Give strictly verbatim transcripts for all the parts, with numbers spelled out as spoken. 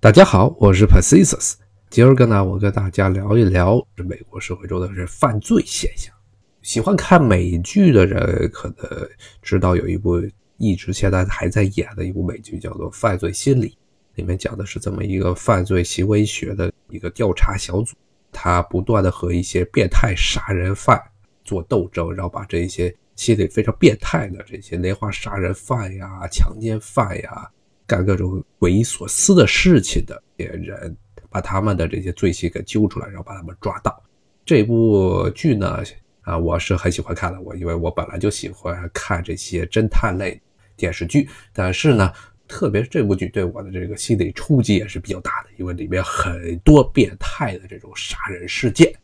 大家好，我是 Pansesus， 今儿个呢我跟大家聊一聊美国社会中的犯罪现象。喜欢看美剧的人可能知道有一部一直现在还在演的一部美剧叫做《犯罪心理》，里面讲的是这么一个犯罪行为学的一个调查小组，他不断的和一些变态杀人犯做斗争，然后把这些心理非常变态的这些连环杀人犯呀、强奸犯呀，干各种匪夷所思的事情的人，把他们的这些罪行给揪出来，然后把他们抓到。这部剧呢啊，我是很喜欢看的，我因为我本来就喜欢看这些侦探类电视剧，但是呢特别是这部剧对我的这个心理冲击也是比较大的，因为里面很多变态的这种杀人事件。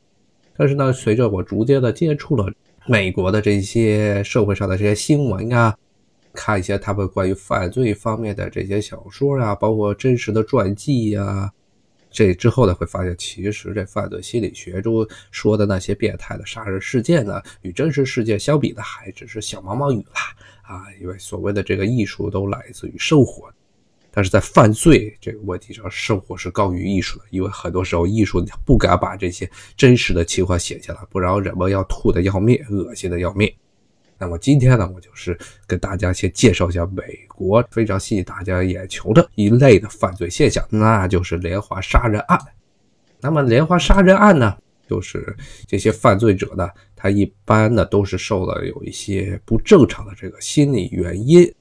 但是呢随着我逐渐的接触了美国的这些社会上的这些新闻啊，看一些他们关于犯罪方面的这些小说啊，包括真实的传记啊，这之后呢会发现其实这犯罪心理学中说的那些变态的杀人事件呢与真实事件相比呢还只是小毛毛雨啦啊，因为所谓的这个艺术都来自于生活，但是在犯罪这个问题上生活是高于艺术的，因为很多时候艺术不敢把这些真实的情况写下来，不然人们要吐的要命，恶心的要命。那么今天呢我就是跟大家先介绍一下美国非常吸引大家眼球的一类的犯罪现象，那就是连环杀人案。那么连环杀人案呢就是这些犯罪者呢他一般呢都是受了有一些不正常的这个心理原因，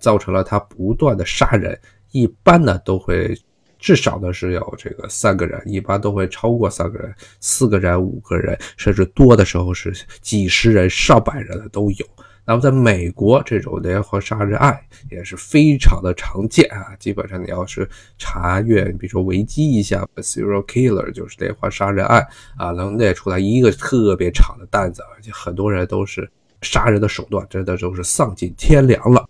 造成了他不断的杀人，一般呢都会至少呢是有这个三个人，一般都会超过三个人，四个人、五个人，甚至多的时候是几十人、上百人的都有。那么在美国这种连环杀人案也是非常的常见啊，基本上你要是查阅比如说维基一下 serial killer 就是连环杀人案啊，能列出来一个特别长的单子，而且很多人都是杀人的手段真的都是丧尽天良了。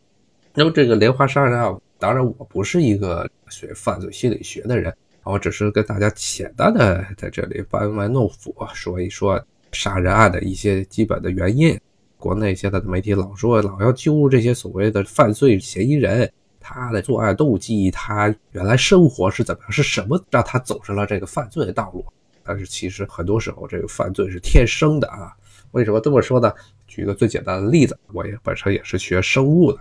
那么这个连环杀人案，当然我不是一个学犯罪心理学的人，我只是跟大家简单的在这里班门弄斧说一说杀人案的一些基本的原因。国内现在的媒体老说老要揪这些所谓的犯罪嫌疑人，他的作案动机，他原来生活是怎么样，是什么让他走上了这个犯罪的道路。但是其实很多时候这个犯罪是天生的啊。为什么这么说呢？举一个最简单的例子，我也本身也是学生物的，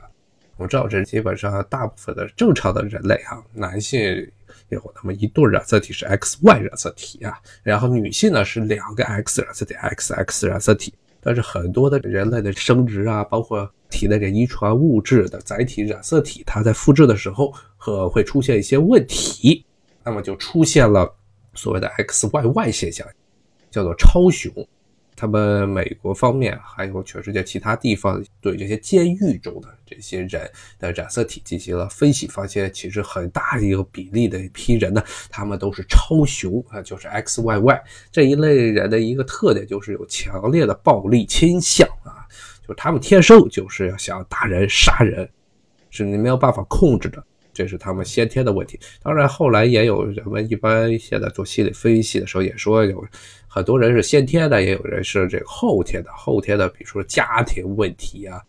我知道这基本上大部分的正常的人类啊，男性有那么一对染色体是 X Y 染色体啊，然后女性呢是两个 X 染色体 X X 染色体，但是很多的人类的生殖啊，包括体内的遗传物质的载体染色体，它在复制的时候和会出现一些问题，那么就出现了所谓的 X Y Y 现象，叫做超雄。他们美国方面还有全世界其他地方对这些监狱中的这些人的染色体进行了分析，发现其实很大一个比例的一批人呢，他们都是超雄啊，就是 X Y Y 这一类人的一个特点就是有强烈的暴力倾向啊，就是他们天生就是要想打人杀人，是你没有办法控制的，这是他们先天的问题。当然后来也有人们一般现在做心理分析的时候也说有很多人是先天的，也有人是这个后天的，后天的比如说家庭问题啊，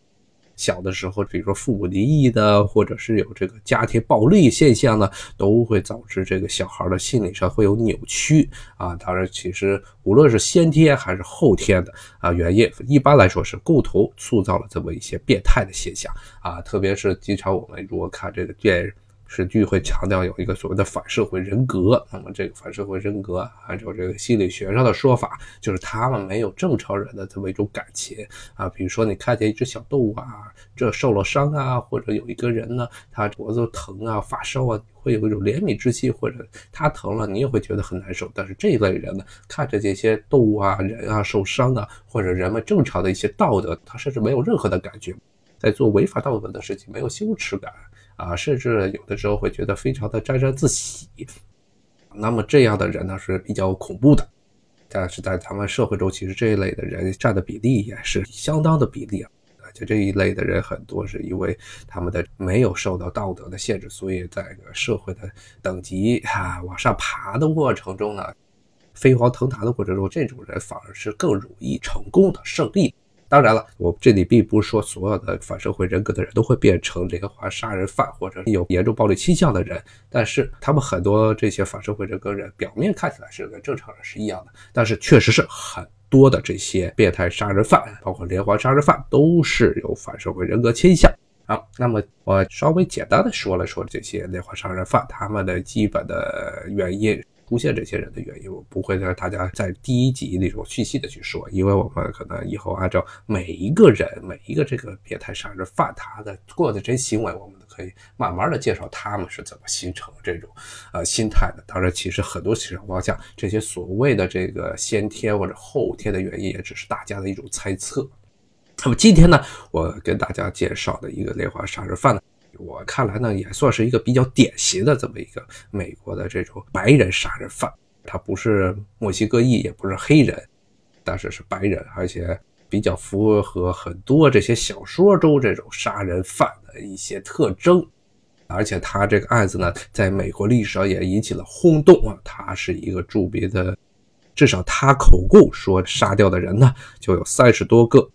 小的时候比如说父母离异的，或者是有这个家庭暴力现象呢，都会导致这个小孩的心理上会有扭曲啊。当然其实无论是先天还是后天的啊原因，一般来说是共同塑造了这么一些变态的现象啊。特别是经常我们如果看这个电视剧会强调有一个所谓的反社会人格，那么这个反社会人格按照这个心理学上的说法，就是他们没有正常人的这么一种感情啊。比如说你看见一只小动物啊，这受了伤啊，或者有一个人呢他脖子疼啊发烧啊，会有一种怜悯之心，或者他疼了你也会觉得很难受。但是这一类人呢看着这些动物啊人啊受伤啊，或者人们正常的一些道德，他甚至没有任何的感觉，在做违法道德的事情没有羞耻感啊，甚至有的时候会觉得非常的沾沾自喜。那么这样的人呢是比较恐怖的，但是在咱们社会中其实这一类的人占的比例也是相当的比例啊。就这一类的人很多是因为他们的没有受到道德的限制，所以在社会的等级啊往上爬的过程中呢，飞黄腾达的过程中，这种人反而是更容易成功的胜利。当然了，我这里并不是说所有的反社会人格的人都会变成连环杀人犯或者有严重暴力倾向的人，但是他们很多这些反社会人格人表面看起来是跟正常人是一样的，但是确实是很多的这些变态杀人犯，包括连环杀人犯都是有反社会人格倾向。好，那么我稍微简单的说了说这些连环杀人犯他们的基本的原因，出现这些人的原因，我不会让大家在第一集那种细细的去说，因为我们可能以后按照每一个人每一个这个变态杀人犯他的过的这些行为，我们可以慢慢的介绍他们是怎么形成这种呃心态的。当然其实很多情况下这些所谓的这个先天或者后天的原因也只是大家的一种猜测。那么今天呢，我跟大家介绍的一个连环杀人犯呢，我看来呢也算是一个比较典型的这么一个美国的这种白人杀人犯。他不是墨西哥裔也不是黑人，但是是白人，而且比较符合很多这些小说中这种杀人犯的一些特征。而且他这个案子呢在美国历史上也引起了轰动啊，他是一个著名的，至少他口供说杀掉的人呢就有三十多个，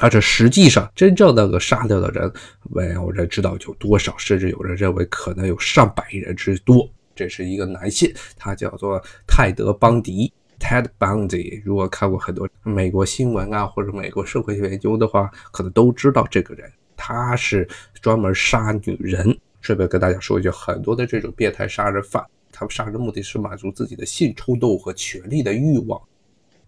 而且实际上真正那个杀掉的人没有人知道有多少，甚至有人认为可能有上百人之多。这是一个男性，他叫做泰德邦迪 Ted Bundy， 如果看过很多美国新闻啊或者美国社会研究的话可能都知道这个人，他是专门杀女人。顺便跟大家说一句，很多的这种变态杀人犯他们杀人目的是满足自己的性冲动和权力的欲望，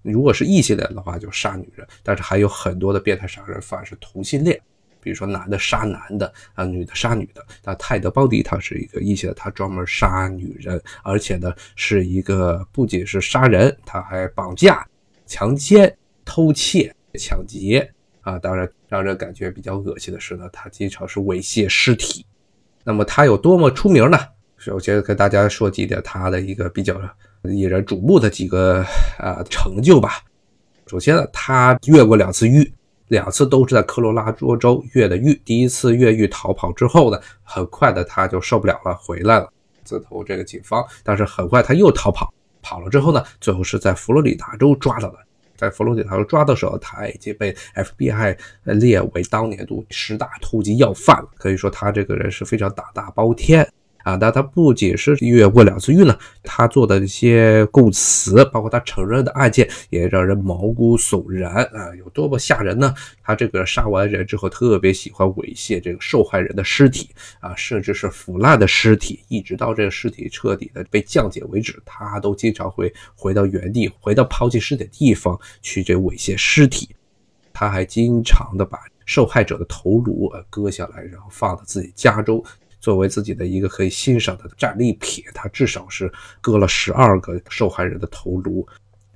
如果是异性恋的话就杀女人，但是还有很多的变态杀人犯是同性恋，比如说男的杀男的、啊、女的杀女的。那泰德邦迪他是一个异性的，他专门杀女人，而且呢是一个不仅是杀人，他还绑架、强奸、偷窃、抢劫啊，当然让人感觉比较恶心的是呢，他经常是猥亵尸体。那么他有多么出名呢？首先跟大家说几点他的一个比较引人瞩目的几个呃成就吧。首先呢，他越过两次狱，两次都是在科罗拉多州越的狱。第一次越狱逃跑之后呢，很快的他就受不了了，回来了，自投这个警方。但是很快他又逃跑，跑了之后呢，最后是在佛罗里达州抓到的。在佛罗里达州抓的时候，他已经被 F B I 列为当年度十大通缉要犯了。可以说他这个人是非常胆大包天。啊，那他不仅是越过两次狱呢，他做的一些供词，包括他承认的案件，也让人毛骨悚然啊！有多么吓人呢？他这个杀完人之后，特别喜欢猥亵这个受害人的尸体啊，甚至是腐烂的尸体，一直到这个尸体彻底的被降解为止，他都经常会回到原地，回到抛弃尸体的地方去这猥亵尸体。他还经常的把受害者的头颅割下来，然后放到自己家中。作为自己的一个可以欣赏的战利品，他至少是割了十二个受害人的头颅。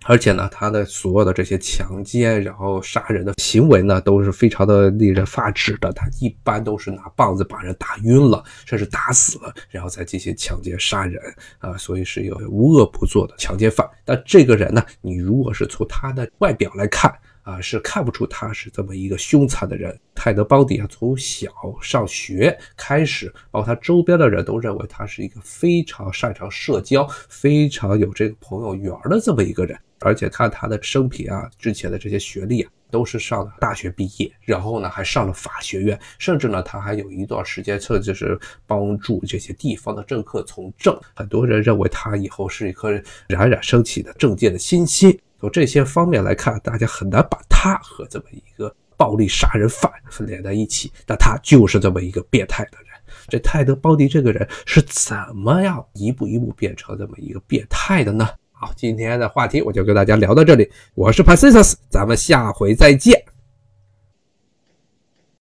而且呢，他的所有的这些强奸然后杀人的行为呢都是非常的令人发指的，他一般都是拿棒子把人打晕了，甚至打死了，然后再进行强奸杀人啊，所以是一个无恶不作的强奸犯。但这个人呢，你如果是从他的外表来看啊，是看不出他是这么一个凶残的人。泰德邦迪从小上学开始，包括他周边的人都认为他是一个非常擅长社交、非常有这个朋友缘的这么一个人。而且看他的生平啊，之前的这些学历啊，都是上了大学毕业，然后呢还上了法学院，甚至呢他还有一段时间甚至是帮助这些地方的政客从政。很多人认为他以后是一颗冉冉升起的政界的新星。从这些方面来看，大家很难把他和这么一个暴力杀人犯分连在一起，但他就是这么一个变态的人。这泰德邦迪这个人是怎么样一步一步变成这么一个变态的呢？好，今天的话题我就跟大家聊到这里，我是 Pansesus， 咱们下回再见。